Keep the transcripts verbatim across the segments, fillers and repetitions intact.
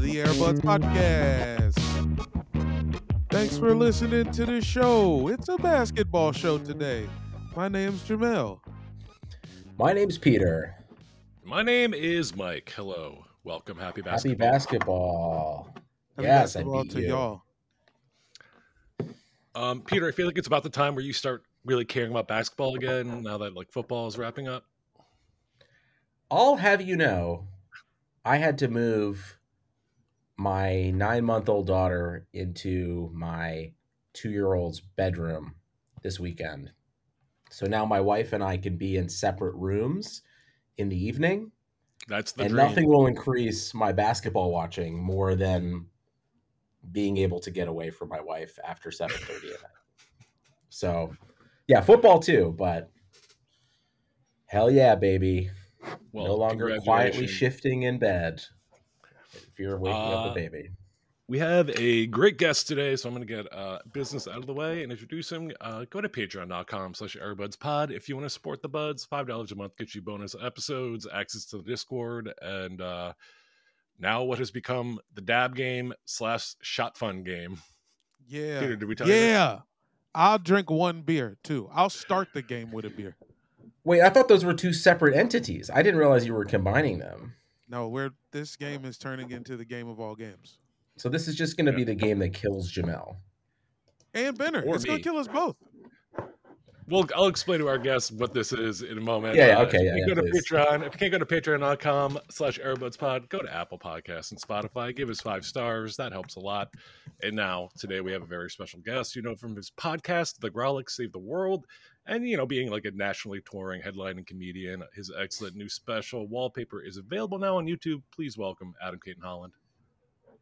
the Air Buds Podcast. Thanks for listening to the show. It's a basketball show today. My name's Jamel. My name's Peter. My name is Mike. Hello. Welcome. Happy basketball. Happy basketball. Happy yes, basketball I beat to you. y'all. Um, Peter, I feel like it's about the time where you start really caring about basketball again now that like football is wrapping up. I'll have you know, I had to move my nine-month-old daughter into my two-year-old's bedroom this weekend. So now my wife and I can be in separate rooms in the evening. That's the and dream. Nothing will increase my basketball watching more than being able to get away from my wife after seven thirty at night. So, yeah, football too, but hell yeah, baby. Well, no longer quietly shifting in bed if you're waking uh, up a baby. We have a great guest today, so I'm going to get uh, business out of the way and introduce him. Uh, go to patreon dot com slash airbudspod if you want to support the buds. five dollars a month gets you bonus episodes, access to the Discord, and uh, now what has become the dab game slash shot fun game. Yeah. Peter, did we tell yeah. you Yeah. I'll drink one beer, too. I'll start the game with a beer. Wait, I thought those were two separate entities. I didn't realize you were combining them. No, we're this game is turning into the game of all games. So this is just going to yeah. be the game that kills Jamel. And Benner. Or it's going to kill us both. Well, I'll explain to our guests what this is in a moment. Yeah, uh, okay. If, yeah, you yeah, go to Patreon, if you can't go to patreon dot com slash airbudspod, go to Apple Podcasts and Spotify. Give us five stars. That helps a lot. And now, today, we have a very special guest. You know, from his podcast, The Grawlix Save the World. And, you know, being like a nationally touring headlining comedian, his excellent new special, Wallpaper, is available now on YouTube. Please welcome Adam Cayton-Holland.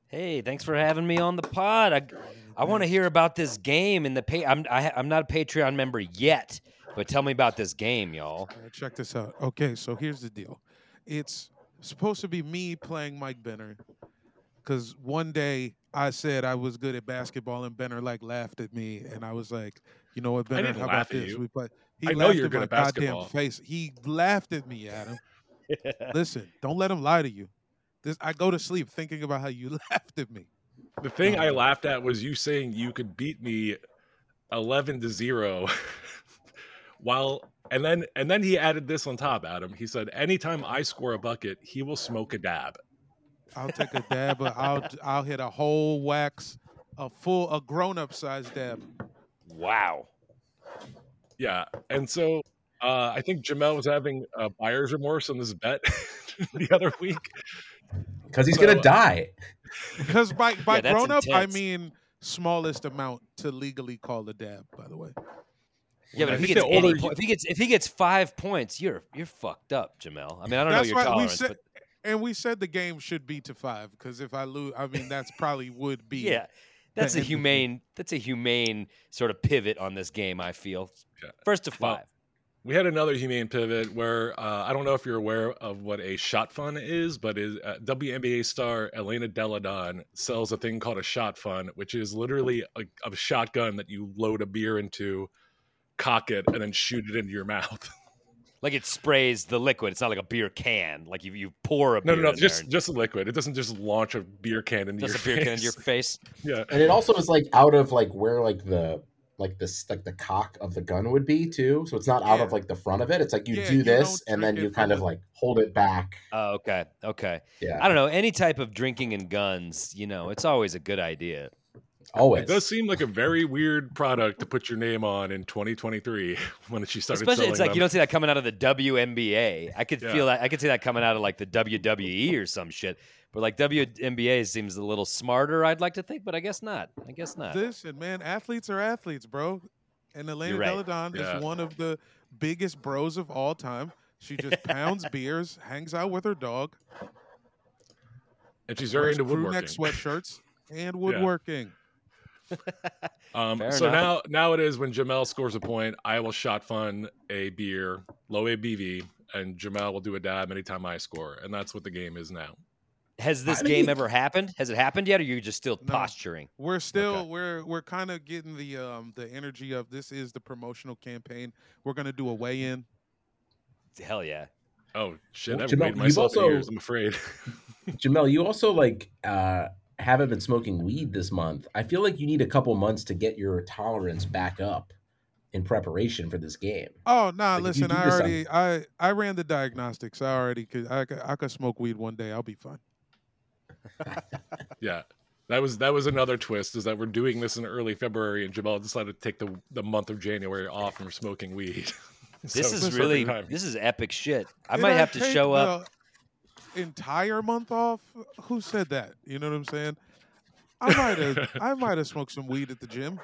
Hey, thanks for having me on the pod. I, I want to hear about this game. In the pa- I'm, I, I'm not a Patreon member yet, but tell me about this game, y'all. All right, check this out. Okay, so here's the deal. It's supposed to be me playing Mike Benner because one day I said I was good at basketball and Benner, like, laughed at me, and I was like, you know what, Benner, how about this? We play. He I know you're good at basketball. Goddamn face. He laughed at me, Adam. yeah. Listen, don't let him lie to you. This, I go to sleep thinking about how you laughed at me. The thing I laughed at was you saying you could beat me eleven to zero while and then and then he added this on top, Adam. He said, anytime I score a bucket, he will smoke a dab. I'll take a dab. I'll I'll hit a whole wax, a full a grown-up size dab. Wow. Yeah. And so uh, I think Jamel was having uh, buyer's remorse on this bet the other week. Because he's so, going to die. Because by, by yeah, grown up, I mean smallest amount to legally call a dab, by the way. Yeah, but if he, gets any, you... if, he gets, if he gets five points, you're you're fucked up, Jamel. I mean, I don't That's know your tolerance. Said, but... And we said the game should be to five because if I lose, I mean, that's probably would be. Yeah, that's a humane. That's a humane sort of pivot on this game. I feel yeah. first to five. Well, we had another humane pivot where uh, I don't know if you're aware of what a shot fun is, but is uh, W N B A star Elena Delle Donne sells a thing called a shot fun, which is literally a, a shotgun that you load a beer into, cock it, and then shoot it into your mouth. Like it sprays the liquid. It's not like a beer can. Like you, you pour a no, beer no, no, in just there and... just liquid. It doesn't just launch a beer can into just your a beer face. Can into your face. Yeah, and it also is like out of like where like the. like this, like the cock of the gun would be too. So it's not out yeah. of like the front of it. It's like you yeah, do this you and then you kind of like hold it back. Oh, okay. Okay. Yeah. I don't know. Any type of drinking and guns, you know, it's always a good idea. Always. It does seem like a very weird product to put your name on in twenty twenty-three when she started especially selling it's like them. You don't see that coming out of the W N B A. I could yeah. feel that. I could see that coming out of like the W W E or some shit. But like W N B A seems a little smarter, I'd like to think, but I guess not. I guess not. Listen, man, athletes are athletes, bro. And Elena right. Delle Donne yeah. is one of the biggest bros of all time. She just pounds beers, hangs out with her dog. And she's very into woodworking. Crew neck sweatshirts and woodworking. Yeah. um, so now, now it is when Jamel scores a point, I will shot fun a beer, low A B V, and Jamel will do a dab anytime I score. And that's what the game is now. Has this I mean, game ever happened? Has it happened yet, or are you just still no, posturing? We're still okay. we're we're kind of getting the um, the energy of this is the promotional campaign. We're gonna do a weigh-in. Hell yeah! Oh shit! Well, I've Jamel, weighed myself also, in years. I'm afraid. Jamel, you also like uh, haven't been smoking weed this month. I feel like you need a couple months to get your tolerance back up in preparation for this game. Oh no! Nah, like, listen, I already on... I I ran the diagnostics. I already could I I could smoke weed one day. I'll be fine. yeah, that was that was another twist is that we're doing this in early February and Jamal decided to take the the month of January off from smoking weed. so this is really this is epic shit. I Did might I have to show up. Entire month off? Who said that? You know what I'm saying? I might have I might have smoked some weed at the gym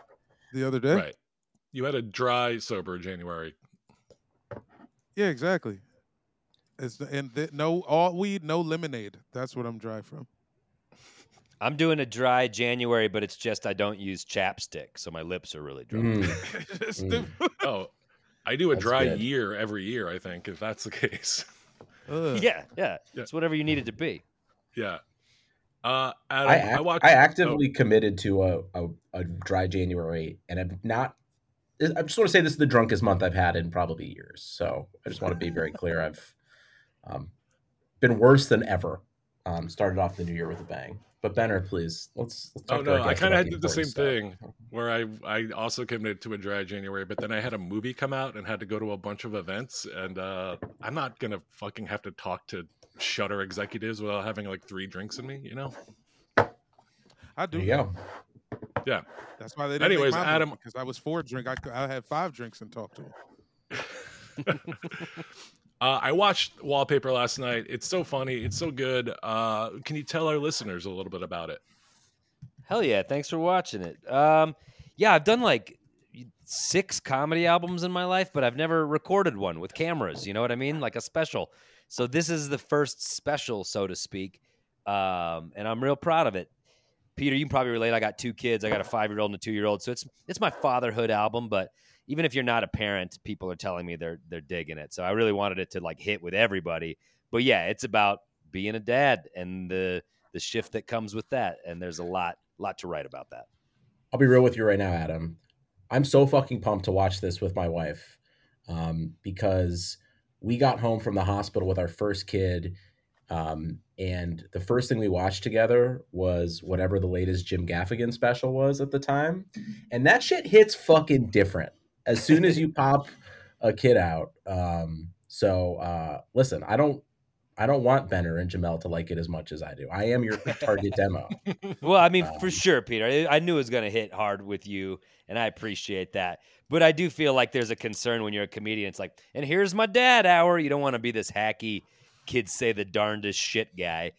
the other day. Right. You had a dry, sober January. Yeah, exactly. It's and th- no all weed, no lemonade. That's what I'm dry from. I'm doing a dry January, but it's just I don't use chapstick, so my lips are really dry. Mm. mm. Oh, I do a that's dry good. year every year, I think, if that's the case. Uh, yeah, yeah, yeah. It's whatever you need it to be. Yeah. Uh, Adam, I, act- I, watched- I actively oh. committed to a, a, a dry January, and I'm not – I just want to say this is the drunkest month I've had in probably years. So I just want to be very clear. I've um, been worse than ever. Um, started off the new year with a bang. But Benner, please, let's. let's talk oh no, I kind of did the same stuff. thing where I I also committed to a dry January, but then I had a movie come out and had to go to a bunch of events, and uh, I'm not gonna fucking have to talk to Shudder executives without having like three drinks in me, you know. I do. Yeah. Yeah. That's why they. Didn't Anyways, make my Adam, because I was four drink, I I had five drinks and talked to him. Uh, I watched Wallpaper last night. It's so funny. It's so good. Uh, can you tell our listeners a little bit about it? Hell yeah. Thanks for watching it. Um, yeah, I've done like six comedy albums in my life, but I've never recorded one with cameras. You know what I mean? Like a special. So this is the first special, so to speak. Um, and I'm real proud of it. Peter, you can probably relate. I got two kids. I got a five-year-old and a two-year-old. So it's it's my fatherhood album, but even if you're not a parent, people are telling me they're they're digging it. So I really wanted it to like hit with everybody. But yeah, it's about being a dad and the the shift that comes with that. And there's a lot lot to write about that. I'll be real with you right now, Adam. I'm so fucking pumped to watch this with my wife um, because we got home from the hospital with our first kid. Um, and the first thing we watched together was whatever the latest Jim Gaffigan special was at the time. And that shit hits fucking different as soon as you pop a kid out. Um, so uh, listen, I don't, I don't want Benner and Jamel to like it as much as I do. I am your target demo. Well, I mean, um, for sure, Peter, I knew it was going to hit hard with you, and I appreciate that. But I do feel like there's a concern when you're a comedian. It's like, and here's my dad hour. You don't want to be this hacky kids say the darndest shit guy,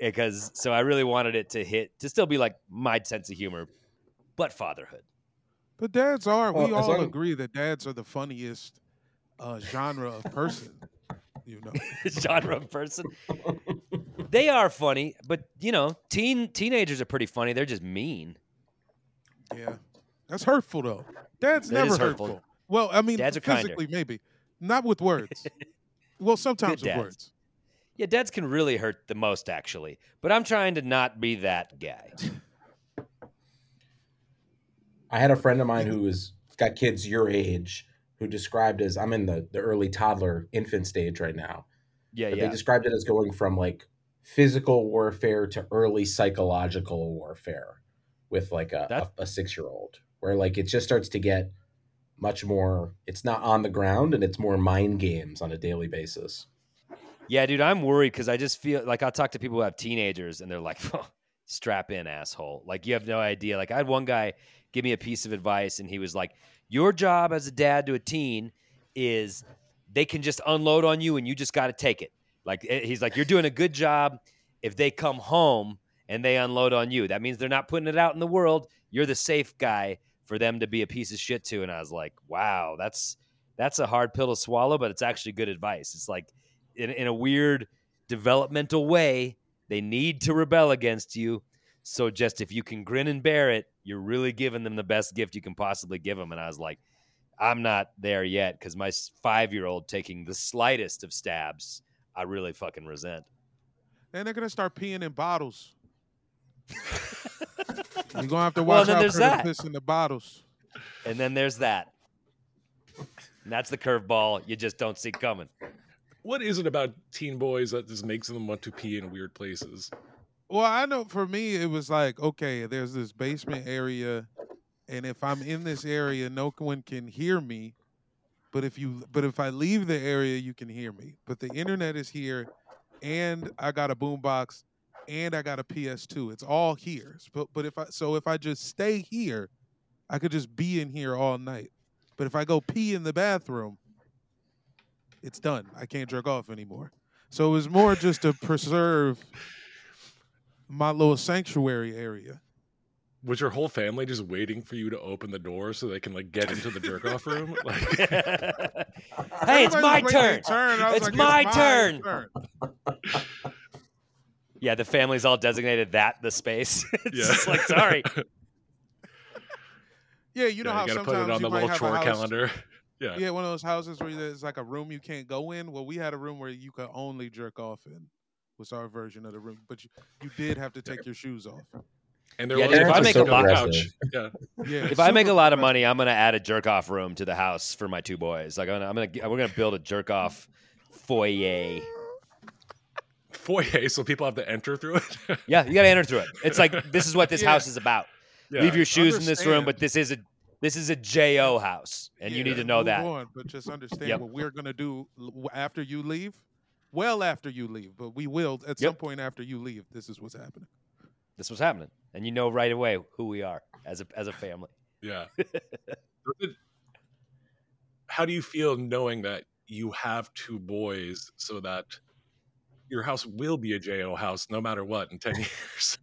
because so I really wanted it to hit to still be like my sense of humor, but fatherhood. But dads are, well, we all long... agree that dads are the funniest uh, genre of person, you know. Genre of person? They are funny, but, you know, teen teenagers are pretty funny. They're just mean. Yeah. That's hurtful, though. Dad's that never hurtful. hurtful. Well, I mean, dads are physically, kinder. maybe. Not with words. Well, sometimes with words. Yeah, dads can really hurt the most, actually. But I'm trying to not be that guy. I had a friend of mine who has got kids your age who described as, I'm in the, the early toddler infant stage right now. Yeah, but yeah. They described it as going from, like, physical warfare to early psychological warfare with, like, a, a, a six-year-old. Where, like, it just starts to get much more, it's not on the ground, and it's more mind games on a daily basis. Yeah, dude, I'm worried because I just feel like I'll talk to people who have teenagers and they're like, oh, strap in, asshole. Like, you have no idea. Like, I had one guy give me a piece of advice and he was like, your job as a dad to a teen is they can just unload on you and you just got to take it. Like, he's like, you're doing a good job if they come home and they unload on you. That means they're not putting it out in the world. You're the safe guy for them to be a piece of shit to. And I was like, wow, that's that's a hard pill to swallow, but it's actually good advice. It's like, in, in a weird developmental way, they need to rebel against you. So just if you can grin and bear it, you're really giving them the best gift you can possibly give them. And I was like, I'm not there yet because my five-year-old taking the slightest of stabs, I really fucking resent. And they're going to start peeing in bottles. You're going to have to watch well, out for the piss in the bottles. And then there's that. And that's the curveball you just don't see coming. What is it about teen boys that just makes them want to pee in weird places? Well, I know for me, it was like, okay, there's this basement area. And if I'm in this area, no one can hear me. But if you, but if I leave the area, you can hear me. But the internet is here, and I got a boombox, and I got a P S two. It's all here. But but if I so if I just stay here, I could just be in here all night. But if I go pee in the bathroom, it's done. I can't jerk off anymore. So it was more just to preserve my little sanctuary area. Was your whole family just waiting for you to open the door so they can, like, get into the jerk-off room? Like, hey, it's my turn. turn. It's, like, my it's my turn. turn. Yeah, the family's all designated that, the space. It's yeah. just like, sorry. Yeah, you know yeah, how you gotta sometimes put it on you the might little have chore calendar. Yeah. yeah, one of those houses where there's, like, a room you can't go in. Well, we had a room where you could only jerk off in. Was our version of the room. But you, you did have to take your shoes off. And there yeah, was dude, if I make a lot, couch. Yeah. Yeah, if I make a lot of money, I'm gonna add a jerk off room to the house for my two boys. Like I'm gonna, I'm gonna we're gonna build a jerk off foyer. Foyer, so people have to enter through it. Yeah, you gotta enter through it. It's like this is what this yeah. house is about. Yeah. Leave your shoes understand. in this room, but this is a this is a J O house, and yeah, you need to know move that. On, but just understand yep. what we're gonna do after you leave. Well, after you leave, but we will at yep. some point after you leave. This is what's happening. This was happening. And you know right away who we are as a as a family. Yeah. How do you feel knowing that you have two boys so that your house will be a J O house no matter what in ten years?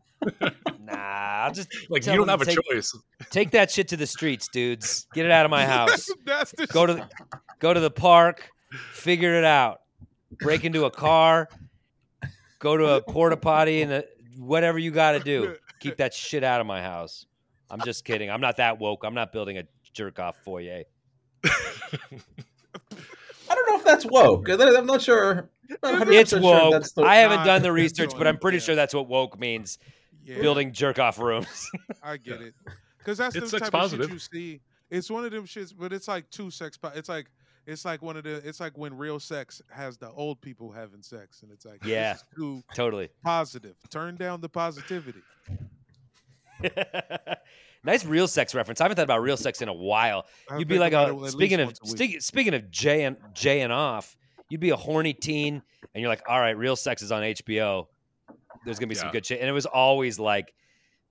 Nah, I'll just like you don't have take, a choice. Take that shit to the streets, dudes. Get it out of my house. That's the go to the, go to the park, figure it out. Break into a car, go to a porta potty and a whatever you got to do, keep that shit out of my house. I'm just kidding. I'm not that woke. I'm not building a jerk-off foyer. I don't know if that's woke. I'm not sure. I'm it's woke. Sure that's the- I haven't done the research, but I'm pretty sure that's what woke means, yeah. building jerk-off rooms. I get it. Because that's it's the type positive. of shit you see. It's one of them shits, but it's like two sex. Po- it's like It's like one of the. It's like when real sex has the old people having sex, and it's like yeah, this is too totally positive. Turn down the positivity. Nice real sex reference. I haven't thought about real sex in a while. I've you'd be like a speaking of st- speaking of Jay and Jay and off. You'd be a horny teen, and you're like, all right, real sex is on H B O. There's gonna be yeah. some good shit, and it was always like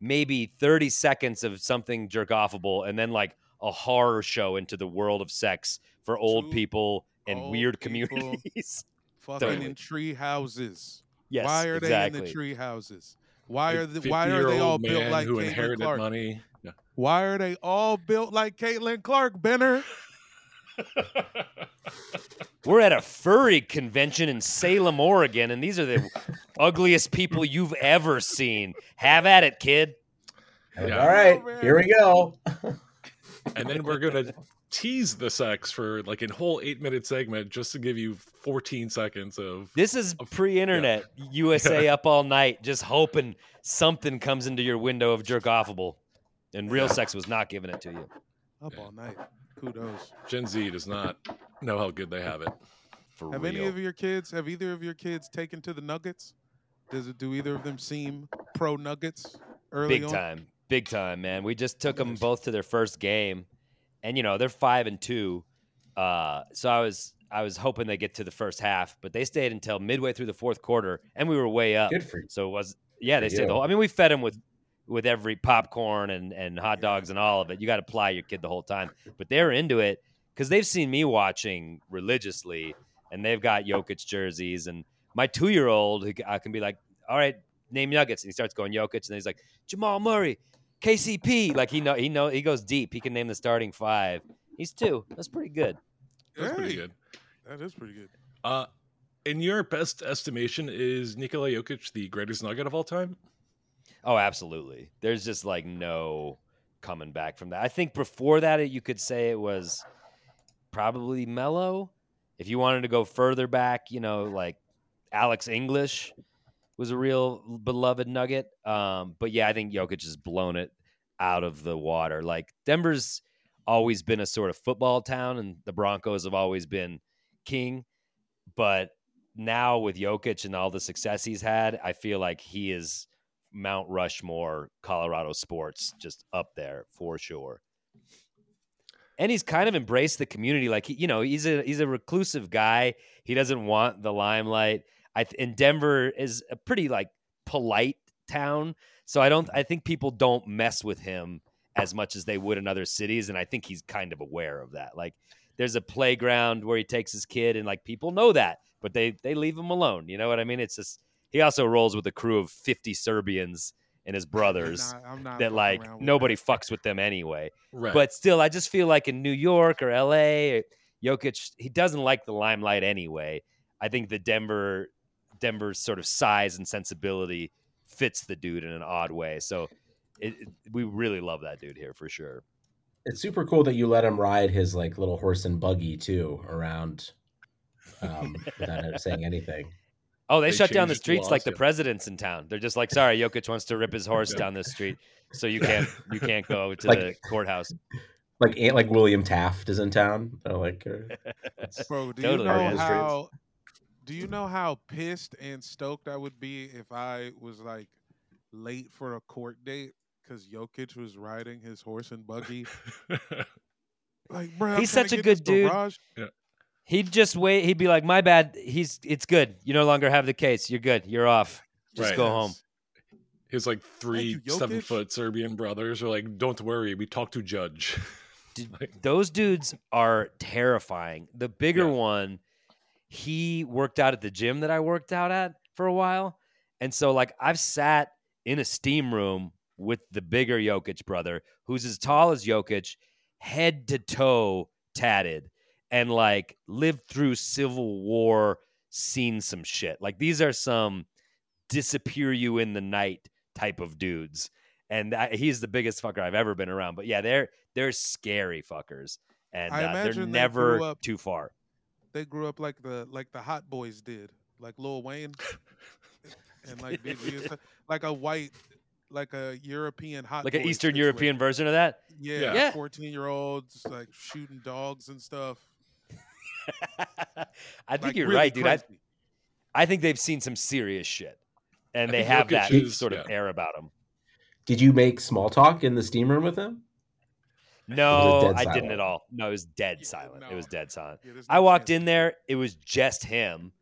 maybe thirty seconds of something jerk offable, and then like a horror show into the world of sex. For old Two people and old weird people communities. Fucking totally. In tree houses. Yes, why are exactly. they in the tree houses? Why are the, why are they all built like Caitlin Clark? Money. Yeah. Why are they all built like Caitlin Clark, Benner? We're at a furry convention in Salem, Oregon, and these are the ugliest people you've ever seen. Have at it, kid. Yeah. All right, oh, here we go. And then we're going to tease the sex for like a whole eight-minute segment just to give you fourteen seconds of... This is of, pre-internet, yeah. U S A yeah. up all night, just hoping something comes into your window of jerk-offable. And real sex was not giving it to you. Up all night. Kudos. Gen Z does not know how good they have it. For have real. any of your kids, have either of your kids taken to the Nuggets? Does it, do either of them seem pro-Nuggets early Big on? time. Big time, man. We just took them both to their first game. And, you know, they're five and two. Uh, so I was I was hoping they get to the first half, but they stayed until midway through the fourth quarter, and we were way up. Good for you. So it was, yeah, they stayed the whole. I mean, we fed them with with every popcorn and, and hot dogs and all of it. You got to ply your kid the whole time. But they're into it because they've seen me watching religiously, and they've got Jokic jerseys. And my two-year-old, I can be like, all right, name Nuggets. And he starts going Jokic, and then he's like, Jamal Murray, K C P. Like, he know, he know, he goes deep. He can name the starting five. He's two. That's pretty good. That's hey, pretty good. That is pretty good. Uh, in your best estimation, is Nikola Jokic the greatest Nugget of all time? Oh, absolutely. There's just like no coming back from that. I think before that, you could say it was probably Melo. If you wanted to go further back, you know, like Alex English was a real beloved Nugget. Um, but yeah, I think Jokic has blown it out of the water. Like, Denver's always been a sort of football town, and the Broncos have always been king. But now with Jokic and all the success he's had, I feel like he is Mount Rushmore, Colorado sports, just up there for sure. And he's kind of embraced the community. Like, he, you know, he's a, he's a reclusive guy. He doesn't want the limelight. I th- and Denver is a pretty like polite town. So I don't, I think people don't mess with him as much as they would in other cities. And I think he's kind of aware of that. Like, there's a playground where he takes his kid, and like, people know that, but they, they leave him alone. You know what I mean? It's just, he also rolls with a crew of fifty Serbians and his brothers I'm not, I'm not that like nobody that. fucks with them anyway. Right. But still, I just feel like in New York or L A, Jokic, he doesn't like the limelight anyway. I think the Denver, Denver's sort of size and sensibility fits the dude in an odd way. So it, it, we really love that dude here for sure. It's super cool that you let him ride his like little horse and buggy too around um, without saying anything. Oh, they, they shut down the streets laws, like the yeah. president's in town. They're just like, sorry, Jokic wants to rip his horse yeah. down this street, so you can't you can't go to like, the courthouse. Like Aunt, like William Taft is in town. So like, uh, bro, do totally you know how? Do you know how pissed and stoked I would be if I was like late for a court date because Jokic was riding his horse and buggy? Like, bro, he's such a good dude. Barrage. Yeah. He'd just wait. He'd be like, my bad. He's It's good. You no longer have the case. You're good. You're off. Just right. go home. His like three you, seven-foot Serbian brothers are like, don't worry. We talked to Judge. Dude, like, those dudes are terrifying. The bigger yeah. one, he worked out at the gym that I worked out at for a while. And so like I've sat in a steam room with the bigger Jokic brother, who's as tall as Jokic, head to toe tatted. And like lived through Civil War, seen some shit. Like these are some disappear you in the night type of dudes. And I, he's the biggest fucker I've ever been around. But yeah, they're they're scary fuckers, and uh, they're they never up, too far. They grew up like the like the Hot Boys did, like Lil Wayne, and like like a white. Like a European hot like an Eastern European version of that? Yeah, yeah. fourteen-year-olds like shooting dogs and stuff. I think like, you're really right, dude. I, I think they've seen some serious shit, and I they have that choose, sort yeah. of air about them. Did you make small talk in the steam room with them? No, I didn't at all. No, it was dead yeah, silent. No. It was dead silent. Yeah, no I walked chance. in there. It was just him.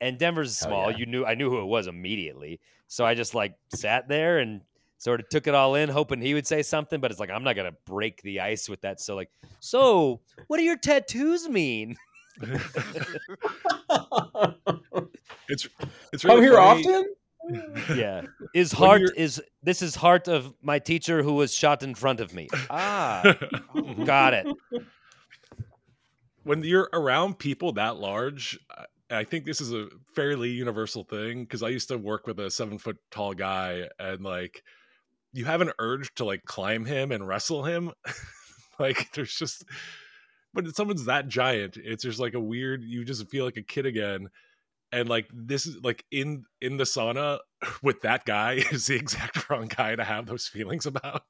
And Denver's small. Yeah. You knew I knew who it was immediately. So I just like sat there and sort of took it all in, hoping he would say something. But it's like, I'm not going to break the ice with that. So like, so what do your tattoos mean? it's it's really I'm here funny. often. Yeah. Is heart is this is heart of my teacher who was shot in front of me. Ah, got it. when you're around people that large, I think this is a fairly universal thing, because I used to work with a seven foot tall guy, and like, you have an urge to like climb him and wrestle him. Like there's just, but if someone's that giant, it's just like a weird, you just feel like a kid again. And like, this is like in, in the sauna with that guy is the exact wrong guy to have those feelings about.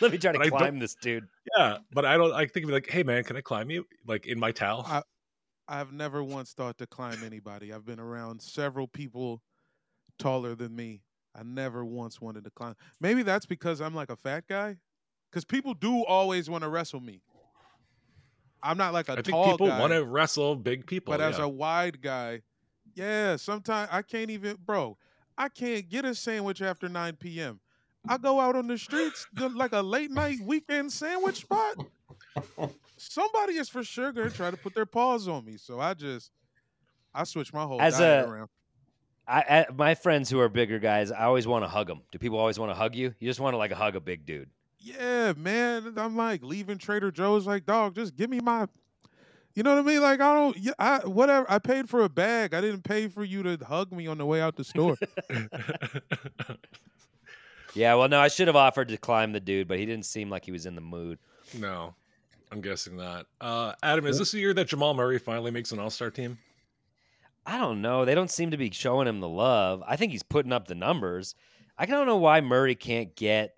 Let me try to but climb this dude. Yeah, but I don't. I think of like, hey man, can I climb you? Like in my towel. I, I've never once thought to climb anybody. I've been around several people taller than me. I never once wanted to climb. Maybe that's because I'm like a fat guy. Because people do always want to wrestle me. I'm not like a I tall guy. I think people want to wrestle big people. But yeah. As a wide guy, yeah. Sometimes I can't even, bro. I can't get a sandwich after nine p.m. I go out on the streets like a late night weekend sandwich spot. Somebody is for sure going to try to put their paws on me. So I just, I switch my whole As diet a, around. I, I, my friends who are bigger guys, I always want to hug them. Do people always want to hug you? You just want to like hug a big dude. Yeah, man. I'm like leaving Trader Joe's like, dog, just give me my, you know what I mean? Like, I don't, I, whatever. I paid for a bag. I didn't pay for you to hug me on the way out the store. Yeah, well, no, I should have offered to climb the dude, but he didn't seem like he was in the mood. No, I'm guessing not. Uh, Adam, is this the year that Jamal Murray finally makes an all-star team? I don't know. They don't seem to be showing him the love. I think he's putting up the numbers. I don't know why Murray can't get,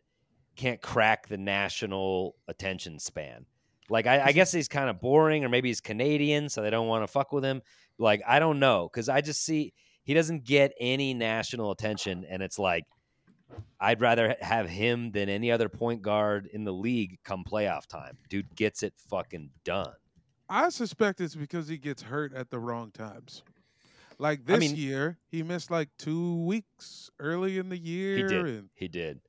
can't crack the national attention span. Like, I, I guess he's kind of boring, or maybe he's Canadian, so they don't want to fuck with him. Like, I don't know, because I just see he doesn't get any national attention, and it's like, I'd rather have him than any other point guard in the league come playoff time. Dude gets it fucking done. I suspect it's because he gets hurt at the wrong times. Like this I mean, year, he missed like two weeks early in the year. He did. And, he did.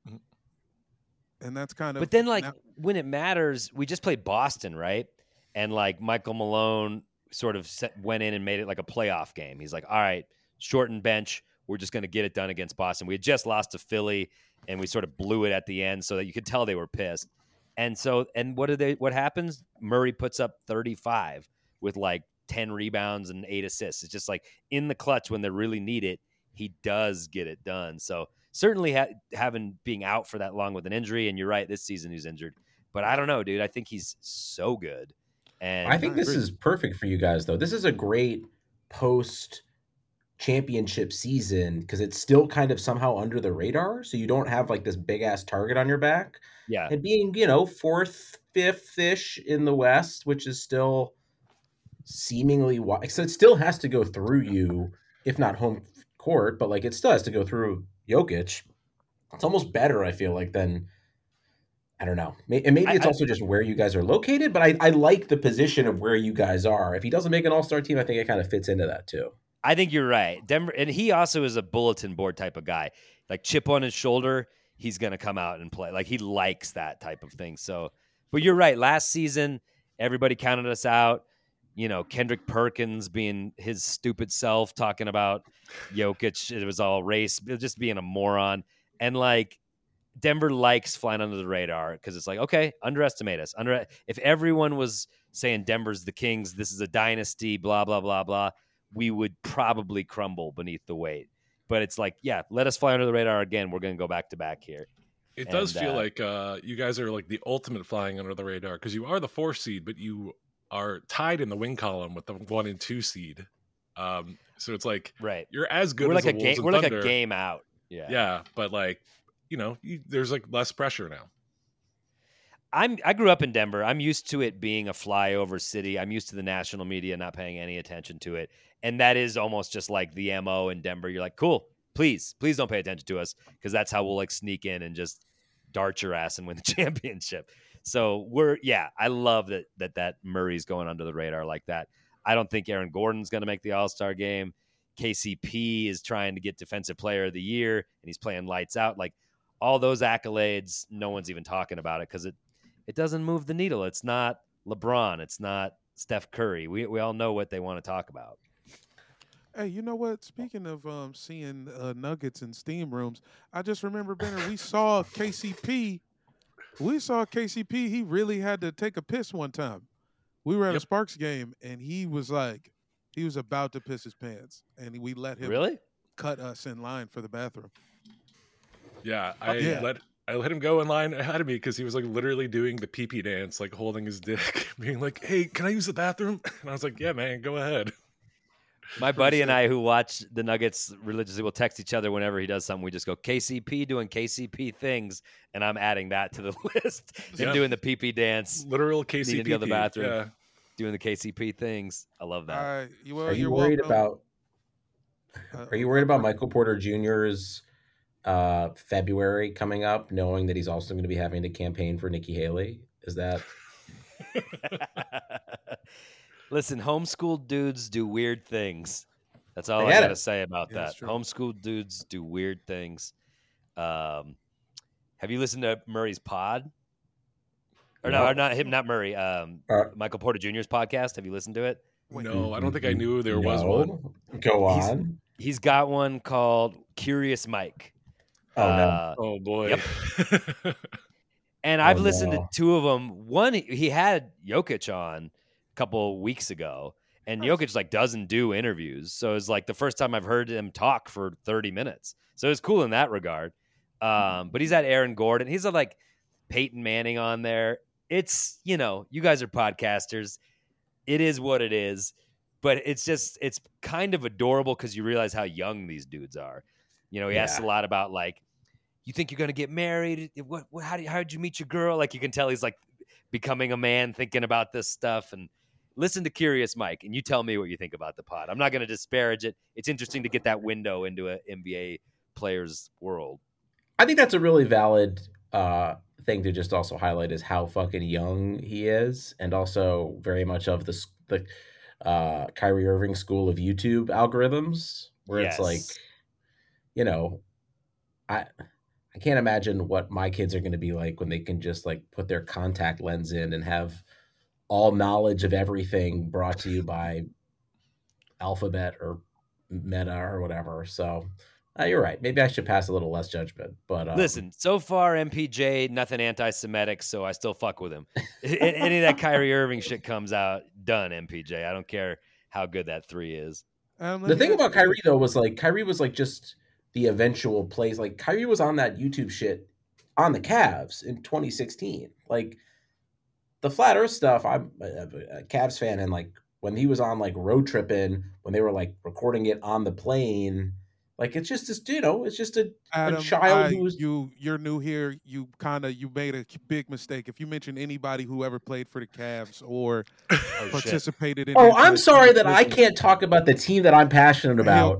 And that's kind of. But then, like, now- when it matters, we just played Boston, right? And like Michael Malone sort of set, went in and made it like a playoff game. He's like, all right, shortened bench. We're just going to get it done against Boston. We had just lost to Philly, and we sort of blew it at the end, so that you could tell they were pissed. And so, and what do they? What happens? Murray puts up thirty-five with like ten rebounds and eight assists. It's just like in the clutch when they really need it, he does get it done. So certainly ha- having being out for that long with an injury, and you're right, this season he's injured. But I don't know, dude. I think he's so good. And I think this is perfect for you guys, though. This is a great post. Championship season, because it's still kind of somehow under the radar, so you don't have like this big ass target on your back. Yeah, and being, you know, fourth, fifth ish in the West, which is still seemingly wide. So it still has to go through you, if not home court, but like it still has to go through Jokic. It's almost better, I feel like, than I don't know. And maybe it's I, also I, just where you guys are located, but I, I like the position of where you guys are. If he doesn't make an all-star team, I think it kind of fits into that too. I think you're right. Denver, and he also is a bulletin board type of guy. Like chip on his shoulder, he's going to come out and play. Like he likes that type of thing. So, but you're right. Last season, everybody counted us out. You know, Kendrick Perkins being his stupid self, talking about Jokic. It was all race, just being a moron. And like Denver likes flying under the radar because it's like, okay, underestimate us. Under if everyone was saying Denver's the Kings, this is a dynasty, blah, blah, blah, blah. We would probably crumble beneath the weight. But it's like, yeah, let us fly under the radar again. We're going to go back to back here. It and, does feel uh, like uh, you guys are like the ultimate flying under the radar, because you are the four seed, but you are tied in the win column with the one and two seed. Um, so it's like, right. You're as good we're as like the a Wolves game. We're like Thunder. A game out. Yeah. Yeah. But like, you know, you, there's like less pressure now. I'm, I grew up in Denver. I'm used to it being a flyover city. I'm used to the national media not paying any attention to it. And that is almost just like the M O in Denver. You're like, cool, please, please don't pay attention to us, because that's how we'll like sneak in and just dart your ass and win the championship. So we're, yeah, I love that that, that Murray's going under the radar like that. I don't think Aaron Gordon's going to make the All-Star game. K C P is trying to get Defensive Player of the Year, and he's playing lights out. Like all those accolades, no one's even talking about it because it, It doesn't move the needle. It's not LeBron. It's not Steph Curry. We we all know what they want to talk about. Hey, you know what? Speaking of um, seeing uh, Nuggets in steam rooms, I just remember, Benner, we saw K C P. We saw K C P. He really had to take a piss one time. We were at yep. a Sparks game, and he was like, he was about to piss his pants, and we let him really cut us in line for the bathroom. Yeah, I yeah. let I let him go in line ahead of me because he was like literally doing the pee pee dance, like holding his dick, being like, "Hey, can I use the bathroom?" And I was like, "Yeah, man, go ahead." My buddy and I, who watch the Nuggets religiously, will text each other whenever he does something. We just go K C P doing K C P things, and I'm adding that to the list. Him yeah. doing the pee-pee dance, literal K C P, needing to go to the bathroom, yeah. doing the K C P things. I love that. All right, you are, are you worried welcome. about? Are you worried about Michael Porter Junior's uh, February coming up, knowing that he's also going to be having to campaign for Nikki Haley? Is that? Listen, homeschooled dudes do weird things. That's all I, I got to say about yeah, that. Homeschooled dudes do weird things. Um, have you listened to Murray's pod? Or no, no or not him, not Murray. Um, uh, Michael Porter Junior's podcast. Have you listened to it? No, I don't think I knew there no. was one. Go on. He's, he's got one called Curious Mike. Oh, uh, no. Oh, boy. Yep. And I've oh, listened no. to two of them. One, he had Jokic on couple weeks ago, and Jokic like doesn't do interviews, so it's like the first time I've heard him talk for thirty minutes, so it's cool in that regard. Um but he's had Aaron Gordon, he's had like Peyton Manning on there. It's, you know, you guys are podcasters, it is what it is, but it's just, it's kind of adorable because you realize how young these dudes are. You know, he yeah. asks a lot about like, you think you're gonna get married, what, what how, do you, how did you meet your girl, like you can tell he's like becoming a man thinking about this stuff. And listen to Curious Mike, and you tell me what you think about the pod. I'm not going to disparage it. It's interesting to get that window into an N B A player's world. I think that's a really valid uh, thing to just also highlight, is how fucking young he is, and also very much of the, the uh, Kyrie Irving school of YouTube algorithms, where yes. it's like, you know, I I can't imagine what my kids are going to be like when they can just like put their contact lens in and have all knowledge of everything brought to you by Alphabet or Meta or whatever. So uh, you're right. Maybe I should pass a little less judgment. But um, listen, so far M P J, nothing anti-Semitic, so I still fuck with him. Any of that Kyrie Irving shit comes out, done M P J. I don't care how good that three is. Um, the thing about Kyrie though was like Kyrie was like just the eventual plays. Like Kyrie was on that YouTube shit on the Cavs in twenty sixteen. Like, the flat earth stuff, I'm a Cavs fan, and like when he was on like road tripping, when they were like recording it on the plane, like it's just this, you know, it's just a, Adam, a child I, who's you. You're new here. You kind of you made a big mistake. If you mention anybody who ever played for the Cavs or oh, participated in, oh, I'm sorry that I can't talk about the team that I'm passionate about.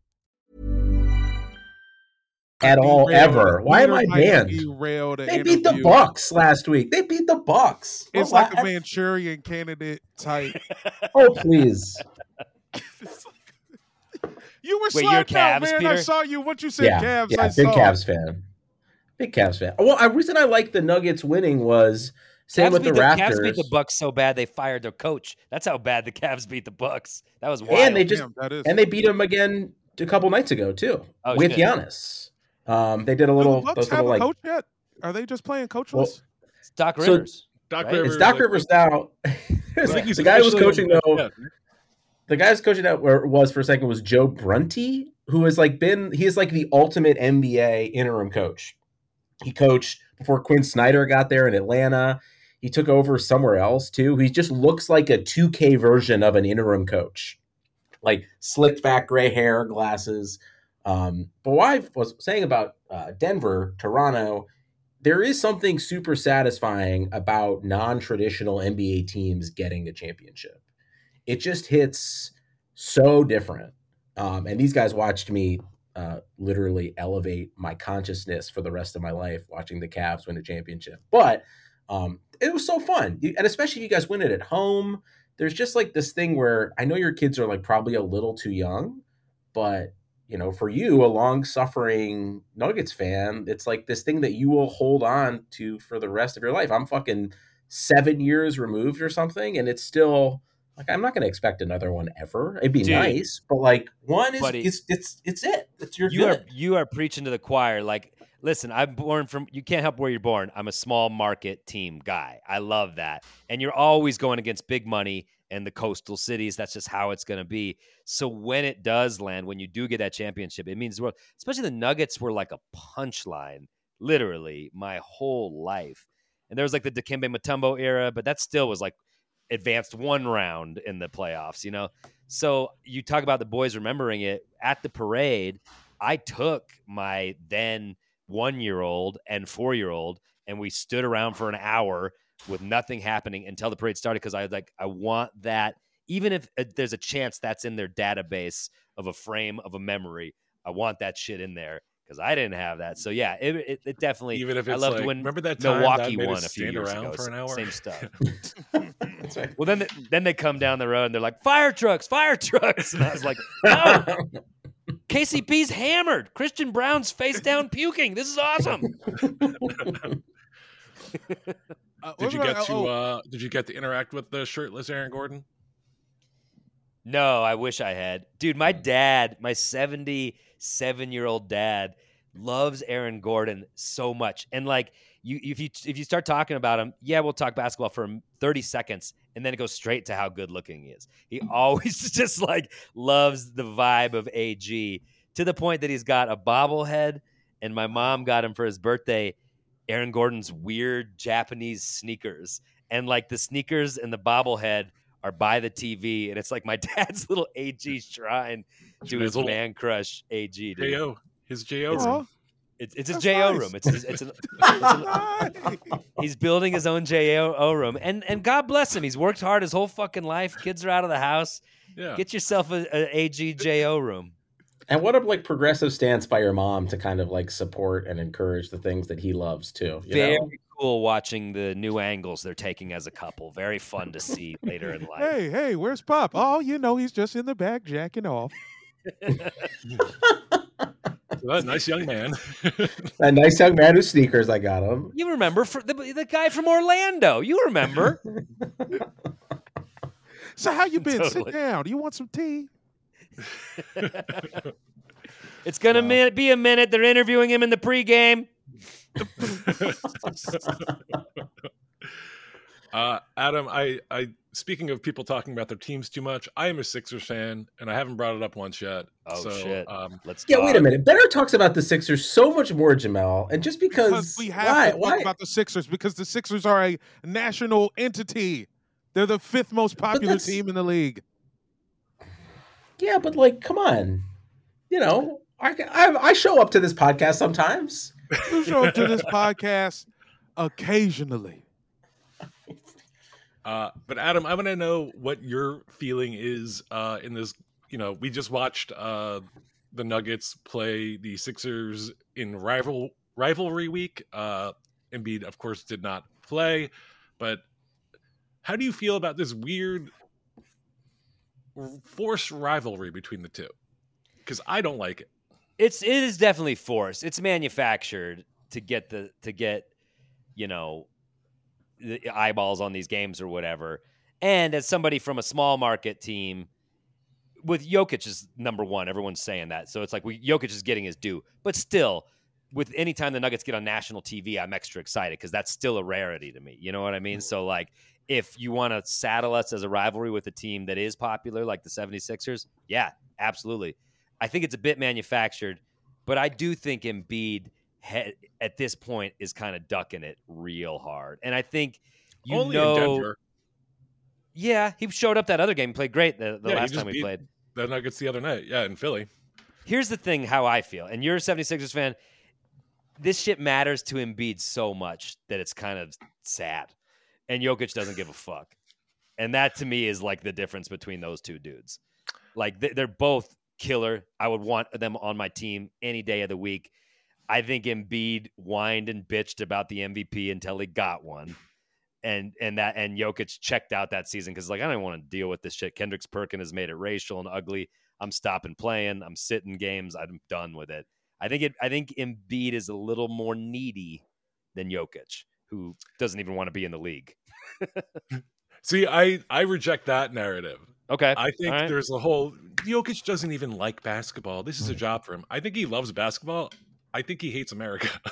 At all, railed. Ever. Why Peter am I banned? They interview. beat the Bucks last week. They beat the Bucks. It's oh, like I, a Manchurian candidate type. Oh, please. You were sliding out, man. Peter? I saw you. What you said, yeah, Cavs. Yeah, I big saw. Cavs fan. Big Cavs fan. Well, the reason I liked the Nuggets winning was same Cavs with the, the Raptors. Cavs beat the Bucks so bad they fired their coach. That's how bad the Cavs beat the Bucks. That was wild. And they just Damn, and they beat them again a couple nights ago too oh, with good. Giannis. Um, they did a little. Those little like, coach yet? Are they just playing coachless? Well, it's Doc Rivers. So, Doc right? Rivers. It's Doc like, Rivers now. Right. The guy who was coaching though. Yeah. The guy who's coaching out where it was for a second was Joe Brunty, who has like been. He is like the ultimate N B A interim coach. He coached before Quinn Snyder got there in Atlanta. He took over somewhere else too. He just looks like a two K version of an interim coach, like slicked back gray hair, glasses. Um, but what I was saying about uh, Denver, Toronto, there is something super satisfying about non-traditional N B A teams getting a championship. It just hits so different. Um, and these guys watched me uh, literally elevate my consciousness for the rest of my life, watching the Cavs win a championship. But um, it was so fun. And especially you guys win it at home. There's just like this thing where I know your kids are like probably a little too young, but you know, for you, a long-suffering Nuggets fan, it's like this thing that you will hold on to for the rest of your life. I'm fucking seven years removed or something, and it's still like I'm not going to expect another one ever. It'd be Dude, nice, but like one is buddy, it's, it's it's it. It's your you good. are you are preaching to the choir. Like, listen, I'm born from you can't help where you're born. I'm a small market team guy. I love that, and you're always going against big money and the coastal cities. That's just how it's going to be. So when it does land, when you do get that championship, it means the world, especially the Nuggets were like a punchline, literally my whole life. And there was like the Dikembe Mutombo era, but that still was like advanced one round in the playoffs, you know? So you talk about the boys remembering it at the parade. I took my then one-year-old and four-year-old and we stood around for an hour with nothing happening until the parade started. Cause I was like, I want that. Even if there's a chance that's in their database of a frame of a memory, I want that shit in there. Cause I didn't have that. So yeah, it, it, it definitely, even if it's I loved like, when remember that time Milwaukee that won a few years ago, for an hour? Same stuff. That's right. Well, then, the, then they come down the road and they're like, fire trucks, fire trucks. And I was like, no, K C P's hammered. Christian Brown's face down puking. This is awesome. Uh, did you about, get to? Oh, uh, did you get to interact with the shirtless Aaron Gordon? No, I wish I had, dude. My dad, my seventy-seven-year-old dad, loves Aaron Gordon so much, and like you, if you if you start talking about him, yeah, we'll talk basketball for thirty seconds, and then it goes straight to how good-looking he is. He always just like loves the vibe of A G to the point that he's got a bobblehead, and my mom got him for his birthday Aaron Gordon's weird Japanese sneakers, and like the sneakers and the bobblehead are by the T V. And it's like my dad's little A G shrine to his, his man crush A G. Dude. J O His J O room. It's, it's, it's his J O nice. room. It's, it's, it's, a, it's a, he's building his own J O room, and, and God bless him. He's worked hard his whole fucking life. Kids are out of the house. Yeah. Get yourself a, a A G J O room. And what a like progressive stance by your mom to kind of like support and encourage the things that he loves too. You Very know? cool watching the new angles they're taking as a couple. Very fun to see later in life. Hey, hey, where's Pop? Oh, you know, he's just in the back jacking off. That nice young man. That nice young man whose sneakers I got him. You remember for the, the guy from Orlando. You remember. So how you been? Totally. Sit down. Do you want some tea? It's gonna wow. min- be a minute. They're interviewing him in the pregame. uh, Adam, I, I speaking of people talking about their teams too much, I am a Sixers fan, and I haven't brought it up once yet. Oh so, shit! Um, Let's yeah. Talk. Wait a minute. Benner talks about the Sixers so much more, Jamel, and just because, because we have why, to talk why? about the Sixers because the Sixers are a national entity. They're the fifth most popular team in the league. Yeah, but like, come on, you know, I, I I show up to this podcast sometimes. You show up to this podcast occasionally. Uh, but Adam, I want to know what your feeling is uh, in this. You know, we just watched uh, the Nuggets play the Sixers in rival rivalry week. Uh, Embiid, of course, did not play, but how do you feel about this weird forced rivalry between the two? Because I don't like it. It's it is definitely forced. It's manufactured to get the to get you know the eyeballs on these games or whatever. And as somebody from a small market team, with Jokic is number one. Everyone's saying that, so it's like we, Jokic is getting his due. But still, with any time the Nuggets get on national T V, I'm extra excited because that's still a rarity to me. You know what I mean? So like, if you want to saddle us as a rivalry with a team that is popular, like the seventy-sixers, yeah, absolutely. I think it's a bit manufactured, but I do think Embiid, he- at this point, is kind of ducking it real hard. And I think you Only know, in Denver. Yeah, he showed up that other game, played great the, the yeah, last time we played. The Nuggets the other night, yeah, in Philly. Here's the thing, how I feel, and you're a 76ers fan, this shit matters to Embiid so much that it's kind of sad. And Jokic doesn't give a fuck. And that, to me, is like the difference between those two dudes. Like, they're both killer. I would want them on my team any day of the week. I think Embiid whined and bitched about the M V P until he got one. And and that and Jokic checked out that season because, like, I don't want to deal with this shit. Kendrick Perkins has made it racial and ugly. I'm stopping playing. I'm sitting games. I'm done with it. I think it. I think Embiid is a little more needy than Jokic, who doesn't even want to be in the league. See, I, I reject that narrative. Okay. I think right. there's a whole Jokic doesn't even like basketball. This is a job for him. I think he loves basketball. I think he hates America. I,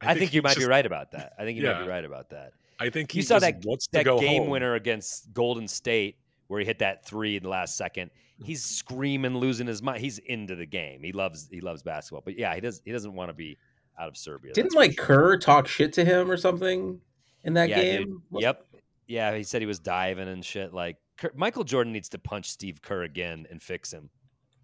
I think, think you might just, be right about that. I think you yeah. might be right about that. I think he you saw that, that game home. winner against Golden State where he hit that three in the last second. He's screaming, losing his mind. He's into the game. He loves he loves basketball. But yeah, he does he doesn't want to be out of Serbia. Didn't like sure. Kerr talk shit to him or something in that yeah, game? Dude. Yep. Yeah, he said he was diving and shit. Like Kerr, Michael Jordan needs to punch Steve Kerr again and fix him.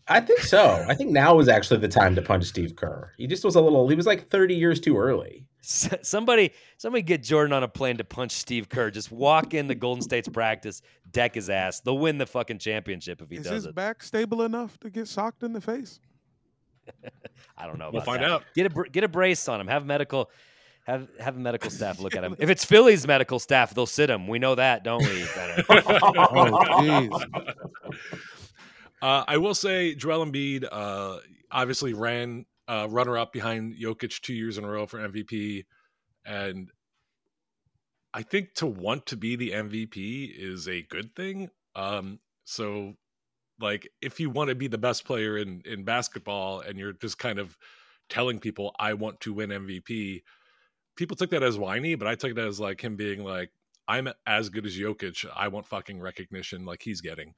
I think so. I think now is actually the time to punch Steve Kerr. He just was a little. He was like thirty years too early. Somebody, somebody, get Jordan on a plane to punch Steve Kerr. Just walk in the Golden State's practice, deck his ass. They'll win the fucking championship if he is does it. Is his back stable enough to get socked in the face? I don't know. About we'll find that. out. Get a get a brace on him. Have medical. Have have medical staff look at him. If it's Philly's medical staff, they'll sit him. We know that, don't we? oh, uh, I will say, Joel Embiid uh, obviously ran uh, runner-up behind Jokic two years in a row for M V P. And I think to want to be the M V P is a good thing. Um, so, like, if you want to be the best player in, in basketball and you're just kind of telling people, I want to win M V P... People took that as whiny, but I took that as like him being like, I'm as good as Jokic. I want fucking recognition like he's getting.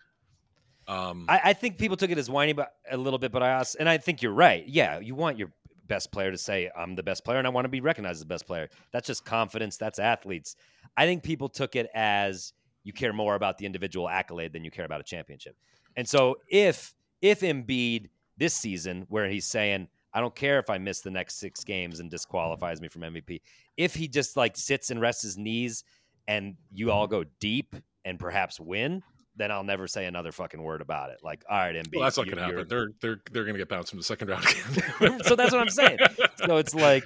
Um, I, I think people took it as whiny but a little bit, but I asked, and I think you're right. Yeah, you want your best player to say, I'm the best player, and I want to be recognized as the best player. That's just confidence. That's athletes. I think people took it as you care more about the individual accolade than you care about a championship. And so if if Embiid this season, where he's saying, I don't care if I miss the next six games and disqualifies me from M V P. If he just like sits and rests his knees and you all go deep and perhaps win, then I'll never say another fucking word about it. Like, all right, Embiid. Well, that's not going to happen. They're they're they're going to get bounced from the second round again. So that's what I'm saying. So it's like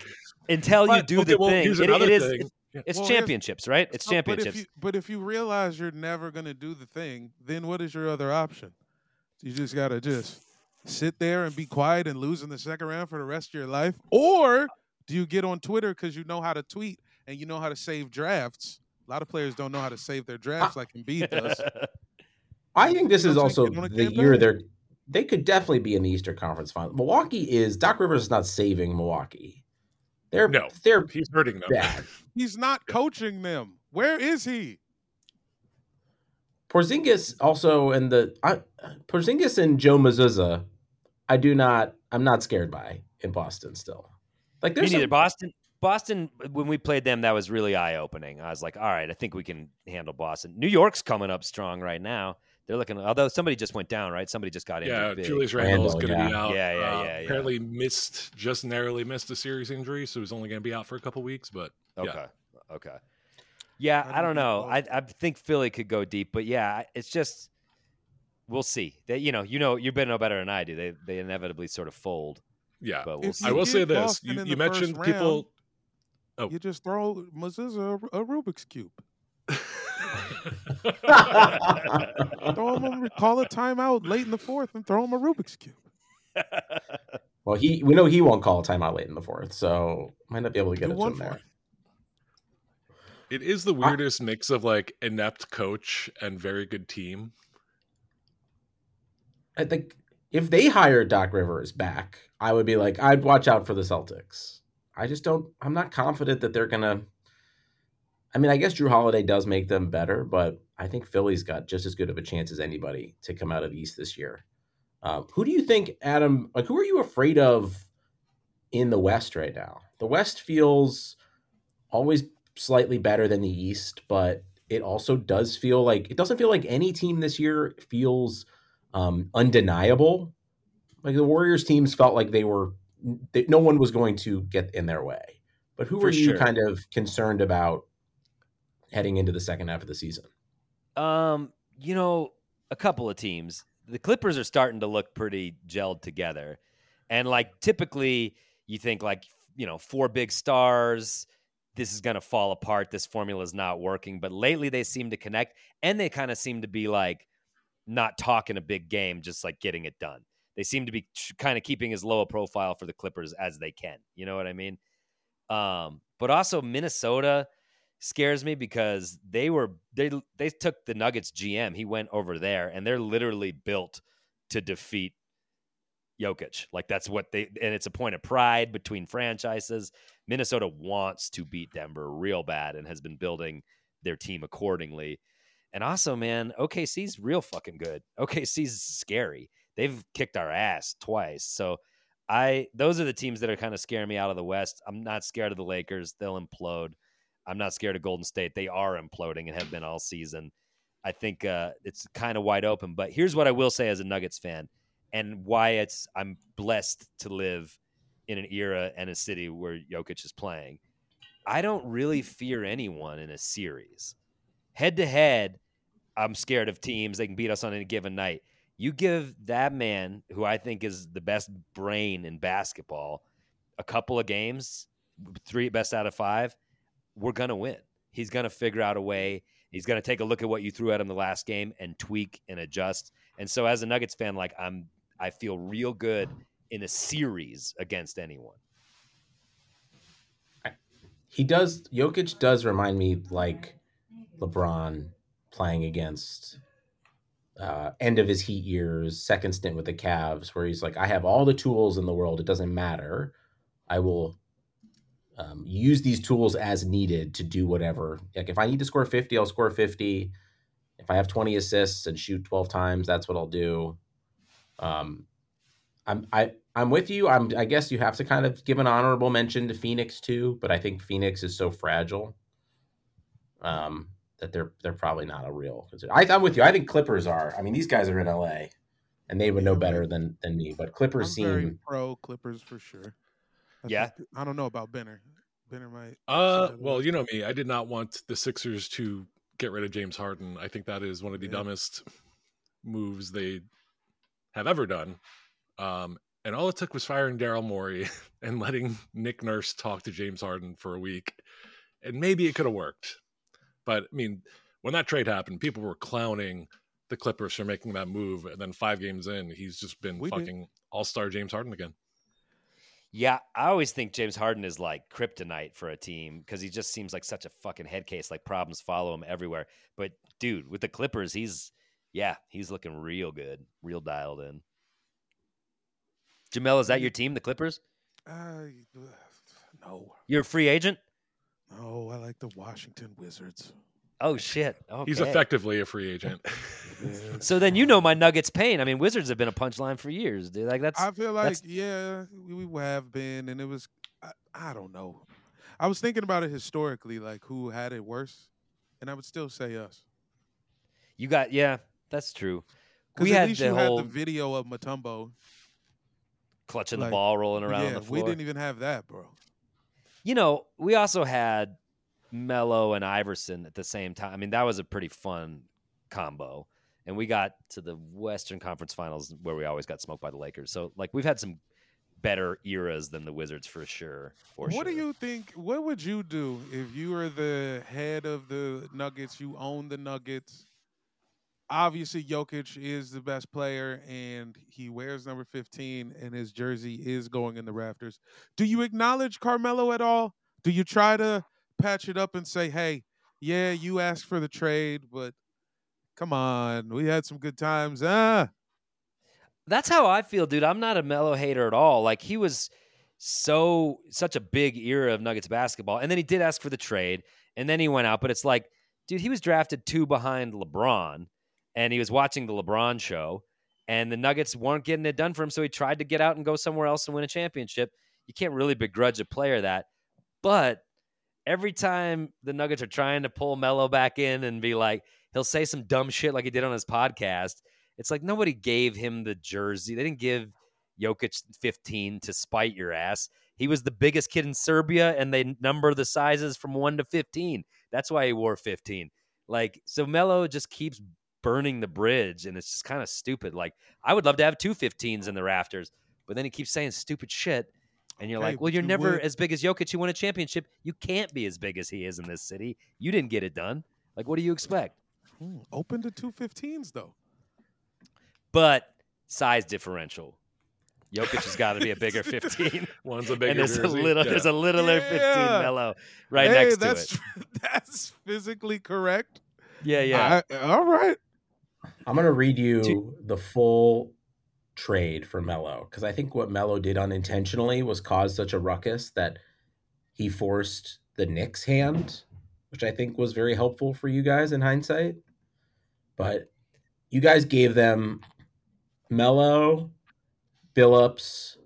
until but, you do okay, the well, thing, it, it is thing. It, it's well, championships, right? It's no, championships. But if, you, but if you realize you're never going to do the thing, then what is your other option? You just got to just. sit there and be quiet and lose in the second round for the rest of your life? Or do you get on Twitter because you know how to tweet and you know how to save drafts? A lot of players don't know how to save their drafts like Embiid does. I think this is also the year they're they could definitely be in the Eastern Conference Final. Milwaukee is Doc Rivers is not saving Milwaukee. They're no, they're he's hurting them. Bad. He's not coaching them. Where is he? Porzingis also and the I, Porzingis and Joe Mazzulla. I do not. I'm not scared by in Boston still. Like there's some... Boston. Boston. When we played them, that was really eye opening. I was like, all right, I think we can handle Boston. New York's coming up strong right now. They're looking. Although somebody just went down, right? Somebody just got injured. Yeah, Julius Randle's going to yeah. be out. Yeah, yeah, yeah, uh, yeah. Apparently missed, just narrowly missed a serious injury, so he's only going to be out for a couple weeks. But okay, yeah. okay. Yeah, I don't, I don't know. know. I I think Philly could go deep, but yeah, it's just. We'll see. They, you know, you know, you better know better than I do. They they inevitably sort of fold. Yeah, but we'll I will say this: you, you mentioned round, people. Oh. You just throw Mazzulla a Rubik's cube. throw him a, call a timeout late in the fourth and throw him a Rubik's cube. Well, he we know he won't call a timeout late in the fourth, so might not be able to get it to him there. It is the weirdest I, mix of like inept coach and very good team. I think if they hired Doc Rivers back, I would be like, I'd watch out for the Celtics. I just don't, I'm not confident that they're going to, I mean, I guess Jrue Holiday does make them better, but I think Philly's got just as good of a chance as anybody to come out of the East this year. Uh, who do you think, Adam, like, who are you afraid of in the West right now? The West feels always slightly better than the East, but it also does feel like, it doesn't feel like any team this year feels um, undeniable. Like the Warriors teams felt like they were, they, no one was going to get in their way. But who For are you sure. kind of concerned about heading into the second half of the season? Um, you know, a couple of teams. The Clippers are starting to look pretty gelled together. And like, typically you think like, you know, four big stars, this is going to fall apart. This formula is not working, but lately they seem to connect and they kind of seem to be like not talking a big game, just like getting it done. They seem to be tr- kind of keeping as low a profile for the Clippers as they can. You know what I mean? Um, but also Minnesota scares me because they were, they, they took the Nuggets G M. He went over there and they're literally built to defeat Jokic. Like that's what they, and it's a point of pride between franchises. Minnesota wants to beat Denver real bad and has been building their team accordingly. And also, man, O K C's real fucking good. O K C's scary. They've kicked our ass twice. So I, those are the teams that are kind of scaring me out of the West. I'm not scared of the Lakers. They'll implode. I'm not scared of Golden State. They are imploding and have been all season. I think uh, it's kind of wide open, but here's what I will say as a Nuggets fan. And why it's I'm blessed to live in an era and a city where Jokic is playing. I don't really fear anyone in a series. Head to head, I'm scared of teams. They can beat us on any given night. You give that man, who I think is the best brain in basketball, a couple of games, three best out of five, we're going to win. He's going to figure out a way. He's going to take a look at what you threw at him the last game and tweak and adjust. And so as a Nuggets fan, like I'm, I feel real good in a series against anyone. He does. Jokic does remind me like LeBron playing against uh, end of his Heat years, second stint with the Cavs, where he's like, I have all the tools in the world. It doesn't matter. I will um, use these tools as needed to do whatever. Like if I need to score fifty, I'll score fifty. If I have twenty assists and shoot twelve times, that's what I'll do. Um, I'm I I'm with you. I'm I guess you have to kind of give an honorable mention to Phoenix too, but I think Phoenix is so fragile um, that they're they're probably not a real concern. I, I'm with you. I think Clippers are. I mean, these guys are in L A, and they would know better than than me. But Clippers I'm seem very pro Clippers for sure. I yeah, think, I don't know about Benner. Benner might. Uh, well, you know me. I did not want the Sixers to get rid of James Harden. I think that is one of the yeah. dumbest moves they have ever done. Um, and all it took was firing Daryl Morey and letting Nick Nurse talk to James Harden for a week. And maybe it could have worked. But I mean, when that trade happened, people were clowning the Clippers for making that move. And then five games in, he's just been we fucking did. all-star James Harden again. Yeah, I always think James Harden is like kryptonite for a team because he just seems like such a fucking head case. Like problems follow him everywhere. But dude, with the Clippers, he's yeah, he's looking real good, real dialed in. Jamel, is that your team, the Clippers? Uh, no. You're a free agent? No, I like the Washington Wizards. Oh shit! Okay. He's effectively a free agent. So then you know my Nuggets pain. I mean, Wizards have been a punchline for years, dude. Like that's. I feel like that's... yeah, we have been, and it was. I, I don't know. I was thinking about it historically, like who had it worse, and I would still say us. You got yeah, that's true. We at had least the you whole... had the video of Mutombo clutching like, the ball, rolling around yeah, on the floor. We didn't even have that, bro. You know, we also had Melo and Iverson at the same time. I mean, that was a pretty fun combo. And we got to the Western Conference Finals where we always got smoked by the Lakers. So, like, we've had some better eras than the Wizards for sure. For what sure. do you think? What would you do if you were the head of the Nuggets? You own the Nuggets. Obviously, Jokic is the best player, and he wears number fifteen, and his jersey is going in the rafters. Do you acknowledge Carmelo at all? Do you try to patch it up and say, hey, yeah, you asked for the trade, but come on, we had some good times. Ah, that's how I feel, dude. I'm not a Melo hater at all. Like he was so such a big era of Nuggets basketball. And then he did ask for the trade and then he went out, but it's like, dude, he was drafted two behind LeBron and he was watching the LeBron show and the Nuggets weren't getting it done for him. So he tried to get out and go somewhere else and win a championship. You can't really begrudge a player that, but every time the Nuggets are trying to pull Melo back in and be like, he'll say some dumb shit like he did on his podcast. It's like nobody gave him the jersey. They didn't give Jokic fifteen to spite your ass. He was the biggest kid in Serbia, and they number the sizes from one to fifteen. That's why he wore fifteen. Like, so Melo just keeps burning the bridge, and it's just kind of stupid. Like, I would love to have two fifteens in the rafters, but then he keeps saying stupid shit. And you're hey, like, well, you're you never would. as big as Jokic. You won a championship. You can't be as big as he is in this city. You didn't get it done. Like, what do you expect? Hmm, open to two fifteens, though. But size differential. Jokic has got to be a bigger fifteen. One's a bigger and there's jersey. A little, yeah. There's a littler yeah. fifteen Melo right hey, next that's, to it. That's physically correct. Yeah, yeah. I, all right. I'm going to read you Two. the full trade for Melo, because I think what Melo did unintentionally was cause such a ruckus that he forced the Knicks' hand, which I think was very helpful for you guys in hindsight. But you guys gave them Melo, Billups,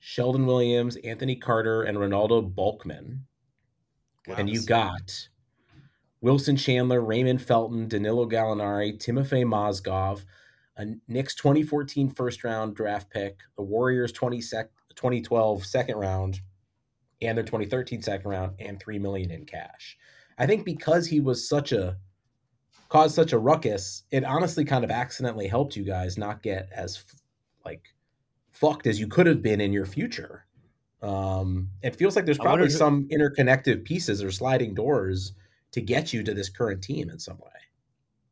Sheldon Williams, Anthony Carter, and Ronaldo Bulkman. Wow. And you got Wilson Chandler, Raymond Felton, Danilo Gallinari, Timofey Mozgov, a Knicks twenty fourteen first-round draft pick, the Warriors twenty sec- twenty twelve second round, and their twenty thirteen second round, and three million dollars in cash. I think because he was such a caused such a ruckus, it honestly kind of accidentally helped you guys not get as like fucked as you could have been in your future. Um, it feels like there's probably who, some interconnected pieces or sliding doors to get you to this current team in some way.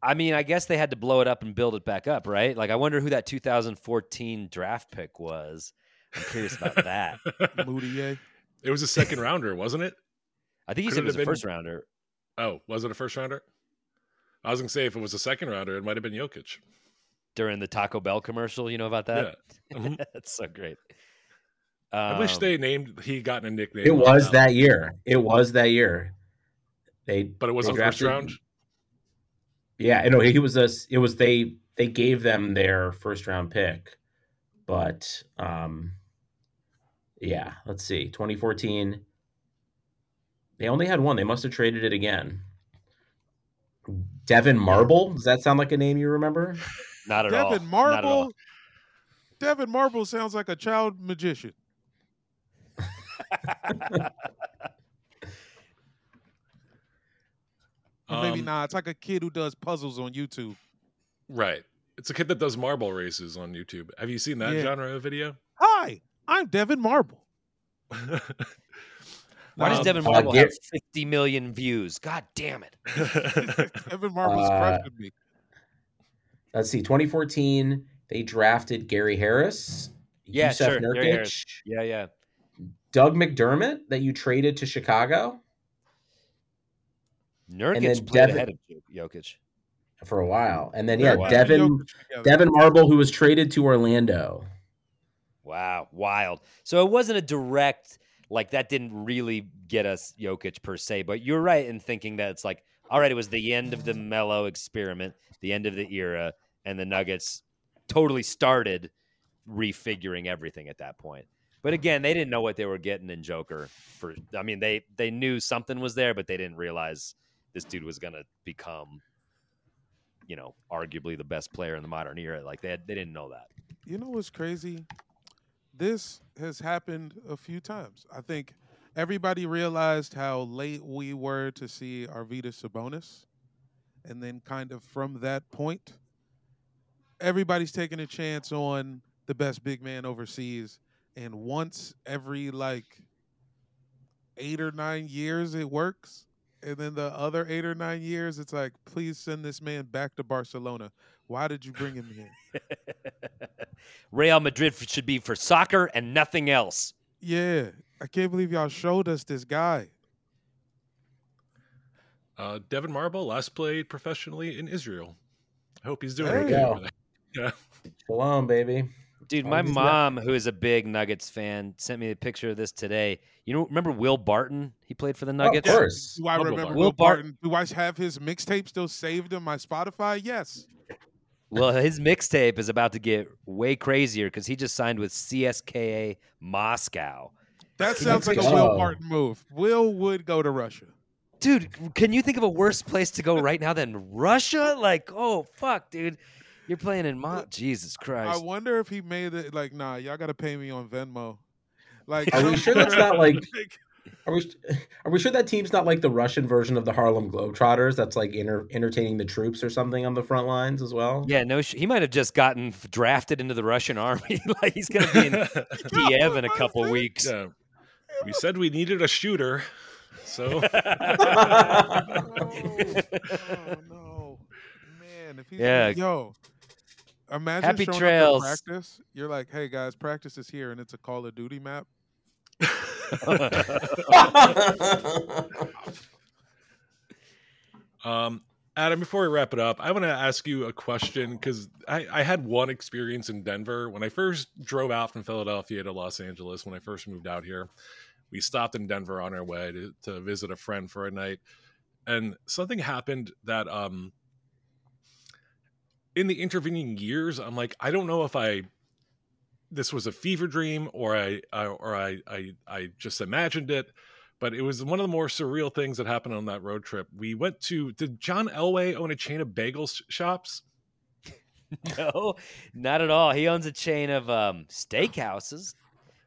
I mean, I guess they had to blow it up and build it back up, right? Like, I wonder who that two thousand fourteen draft pick was. I'm curious about that. Moutier. It was a second rounder, wasn't it? I think he Could said it was a been... first rounder. Oh, was it a first rounder? I was going to say, if it was a second rounder, it might have been Jokic. During the Taco Bell commercial, you know about that? Yeah. Mm-hmm. That's so great. Um, I wish they named, he gotten a nickname. It was that out. year. It was that year. They, But it wasn't first round? Him. Yeah, no, he was a, it was they they gave them their first round pick. But, um, yeah, let's see. twenty fourteen, they only had one. They must have traded it again. Devin Marble? Does that sound like a name you remember? Not at Devin all. Devin Marble. Devin Marble sounds like a child magician. um, Maybe not. It's like a kid who does puzzles on YouTube. Right. It's a kid that does marble races on YouTube. Have you seen that yeah. genre of video? Hi, I'm Devin Marble. Why does um, Devin Marble uh, have fifty million views? God damn it. Devin Marble's uh, crushing me. Let's see, twenty fourteen, they drafted Gary Harris, yeah, Yusef sure. Nurkic, Gary Harris. yeah, yeah, Doug McDermott that you traded to Chicago. Nurkic and then played Devin, ahead of Jokic for a while, and then yeah, Devin Devin Marble, who was traded to Orlando. Wow, wild! So it wasn't a direct like that. Didn't really get us Jokic per se, but you're right in thinking that it's like, all right, it was the end of the Melo experiment, the end of the era. And the Nuggets totally started refiguring everything at that point. But again, they didn't know what they were getting in Joker. For I mean, they they knew something was there, but they didn't realize this dude was going to become, you know, arguably the best player in the modern era. Like, they had, they didn't know that. You know what's crazy? This has happened a few times. I think everybody realized how late we were to see Arvydas Sabonis. And then kind of from that point, everybody's taking a chance on the best big man overseas. And once every like eight or nine years, it works. And then the other eight or nine years, it's like, please send this man back to Barcelona. Why did you bring him here? Real Madrid should be for soccer and nothing else. Yeah. I can't believe y'all showed us this guy. Uh, Devin Marble last played professionally in Israel. I hope he's doing there okay. Go. Yeah. Shalom, baby. Dude, my mom, left. who is a big Nuggets fan, sent me a picture of this today. You know, remember Will Barton? He played for the Nuggets. Oh, of course. Do I Will remember Barton. Will Barton? Do I have his mixtape still saved on my Spotify? Yes. Well, his mixtape is about to get way crazier because he just signed with C S K A Moscow. That sounds like a Will Barton move. Will would go to Russia. Dude, can you think of a worse place to go right now than Russia? Like, oh, fuck, dude. You're playing in Mont. Jesus Christ. I wonder if he made it like, nah, y'all got to pay me on Venmo. Like, Are we sure that's not like... Are we, are we sure that team's not like the Russian version of the Harlem Globetrotters that's like inter, entertaining the troops or something on the front lines as well? Yeah, no, he might have just gotten drafted into the Russian army. Like he's going to be in Kiev in a couple weeks. Yeah. We said we needed a shooter, so. oh, oh, no. Man, if he's yeah. like, yo, imagine Happy showing trails. up at practice. You're like, hey, guys, practice is here, and it's a Call of Duty map. um, Adam, before we wrap it up, I want to ask you a question because I, I had one experience in Denver when I first drove out from Philadelphia to Los Angeles. When I first moved out here, we stopped in Denver on our way to, to visit a friend for a night, and something happened that um, in the intervening years, I'm like, I don't know if I. This was a fever dream or I, I or I, I I just imagined it, but it was one of the more surreal things that happened on that road trip. We went to, did John Elway own a chain of bagel sh- shops? No, not at all. He owns a chain of um, steakhouses.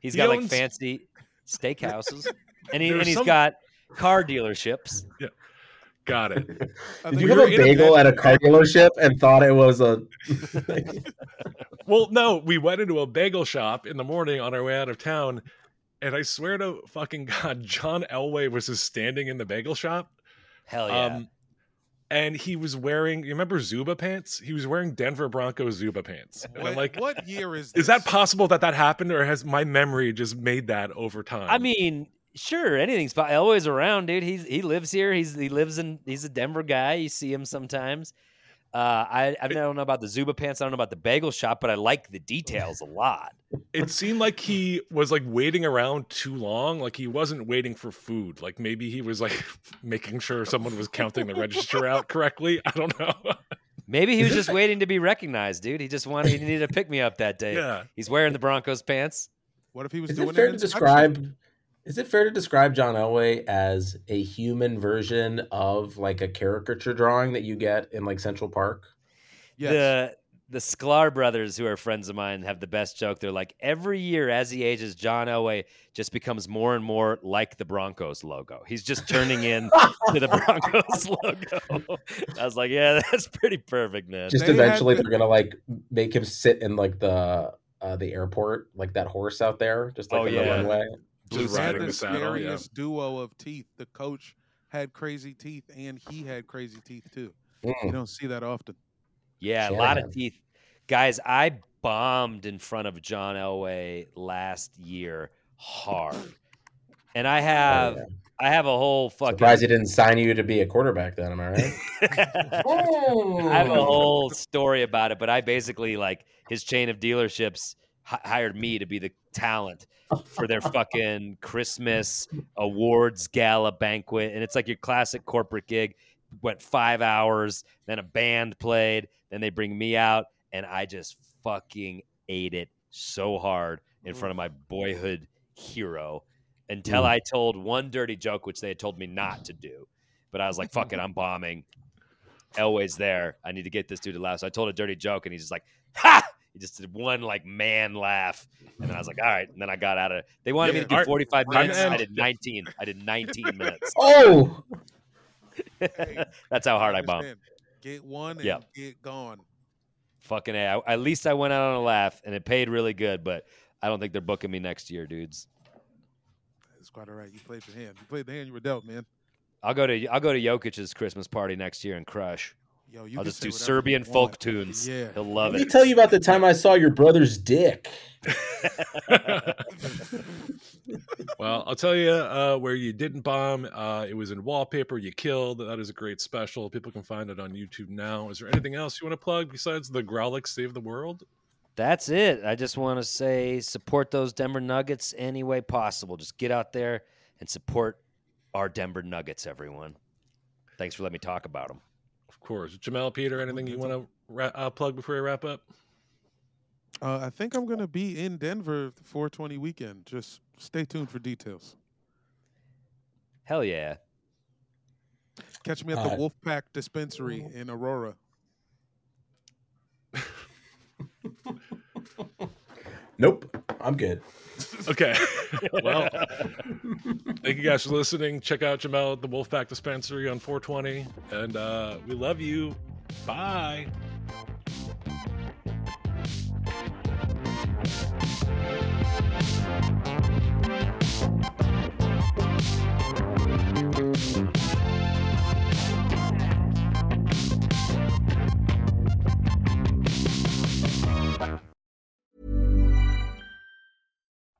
He's he got owns... like fancy steakhouses and, he, and he's some... got car dealerships. Yeah. Got it. Did you have a bagel a- at a car dealership and thought it was a... Well, no, we went into a bagel shop in the morning on our way out of town, and I swear to fucking God, John Elway was just standing in the bagel shop. Hell yeah. Um, and he was wearing, you remember Zuba pants? He was wearing Denver Broncos Zuba pants. And what, I'm like, what year is this? Is that possible that that happened, or has my memory just made that over time? I mean... Sure, anything's fine. Elway's around, dude. He's he lives here. He's he lives in. He's a Denver guy. You see him sometimes. Uh, I I don't know about the Zuba pants. I don't know about the bagel shop, but I like the details a lot. It seemed like he was like waiting around too long. Like he wasn't waiting for food. Like maybe he was like making sure someone was counting the register out correctly. I don't know. Maybe he was just waiting to be recognized, dude. He just wanted. He needed a pick me up that day. Yeah. He's wearing the Broncos pants. What if he was Is doing it? Fair it to describe. Is it fair to describe John Elway as a human version of like a caricature drawing that you get in like Central Park? Yes. The the Sklar brothers, who are friends of mine, have the best joke. They're like, every year as he ages, John Elway just becomes more and more like the Broncos logo. He's just turning in to the Broncos logo. I was like, yeah, that's pretty perfect, man. Just they eventually to- they're going to like make him sit in like the uh, the airport, like that horse out there, just like oh, in yeah. the runway. Just they had the scariest yeah. duo of teeth. The coach had crazy teeth, and he had crazy teeth, too. Mm. You don't see that often. Yeah, yeah, a lot of teeth. Guys, I bombed in front of John Elway last year hard. And I have oh, yeah. I have a whole fucking... Surprised he didn't sign you to be a quarterback then, am I right? oh. I have a whole story about it, but I basically, like, his chain of dealerships h- hired me to be the talent for their fucking Christmas awards gala banquet. And it's like your classic corporate gig. Went five hours, then a band played, then they bring me out, and I just fucking ate it so hard in front of my boyhood hero until I told one dirty joke, which they had told me not to do. But I was like, fuck it, I'm bombing. Elway's there. I need to get this dude to laugh. So I told a dirty joke, and he's just like, ha! He just did one like man laugh, and then I was like, all right. And then I got out of it. They wanted yeah, me to do art, forty-five minutes. I did nineteen. I did nineteen minutes. Oh, hey, that's how hard I, I bombed. Get one and yeah. get gone. Fucking A. I, at least I went out on a laugh, and it paid really good, but I don't think they're booking me next year, dudes. That's quite all right. You played the hand. You played the hand you were dealt, man. I'll go to I'll go to Jokic's Christmas party next year and crush. Yo, you I'll just do Serbian folk tunes. Yeah. He'll love Let it. Let me tell you about the time I saw your brother's dick. Well, I'll tell you uh, where you didn't bomb. Uh, it was in Wallpaper. You killed. That is a great special. People can find it on YouTube now. Is there anything else you want to plug besides the Grawlix Save the World? That's it. I just want to say support those Denver Nuggets any way possible. Just get out there and support our Denver Nuggets, everyone. Thanks for letting me talk about them. Of course. Jamal, Peter, anything you want to ra- uh, plug before we wrap up? Uh, I think I'm going to be in Denver for four twenty weekend. Just Stay tuned for details. Hell yeah. Catch me at the uh, Wolfpack Dispensary in Aurora. Nope. I'm good. Okay. Well, thank you guys for listening. Check out Jamal at the Wolfpack Dispensary on four twenty. And uh, we love you. Bye.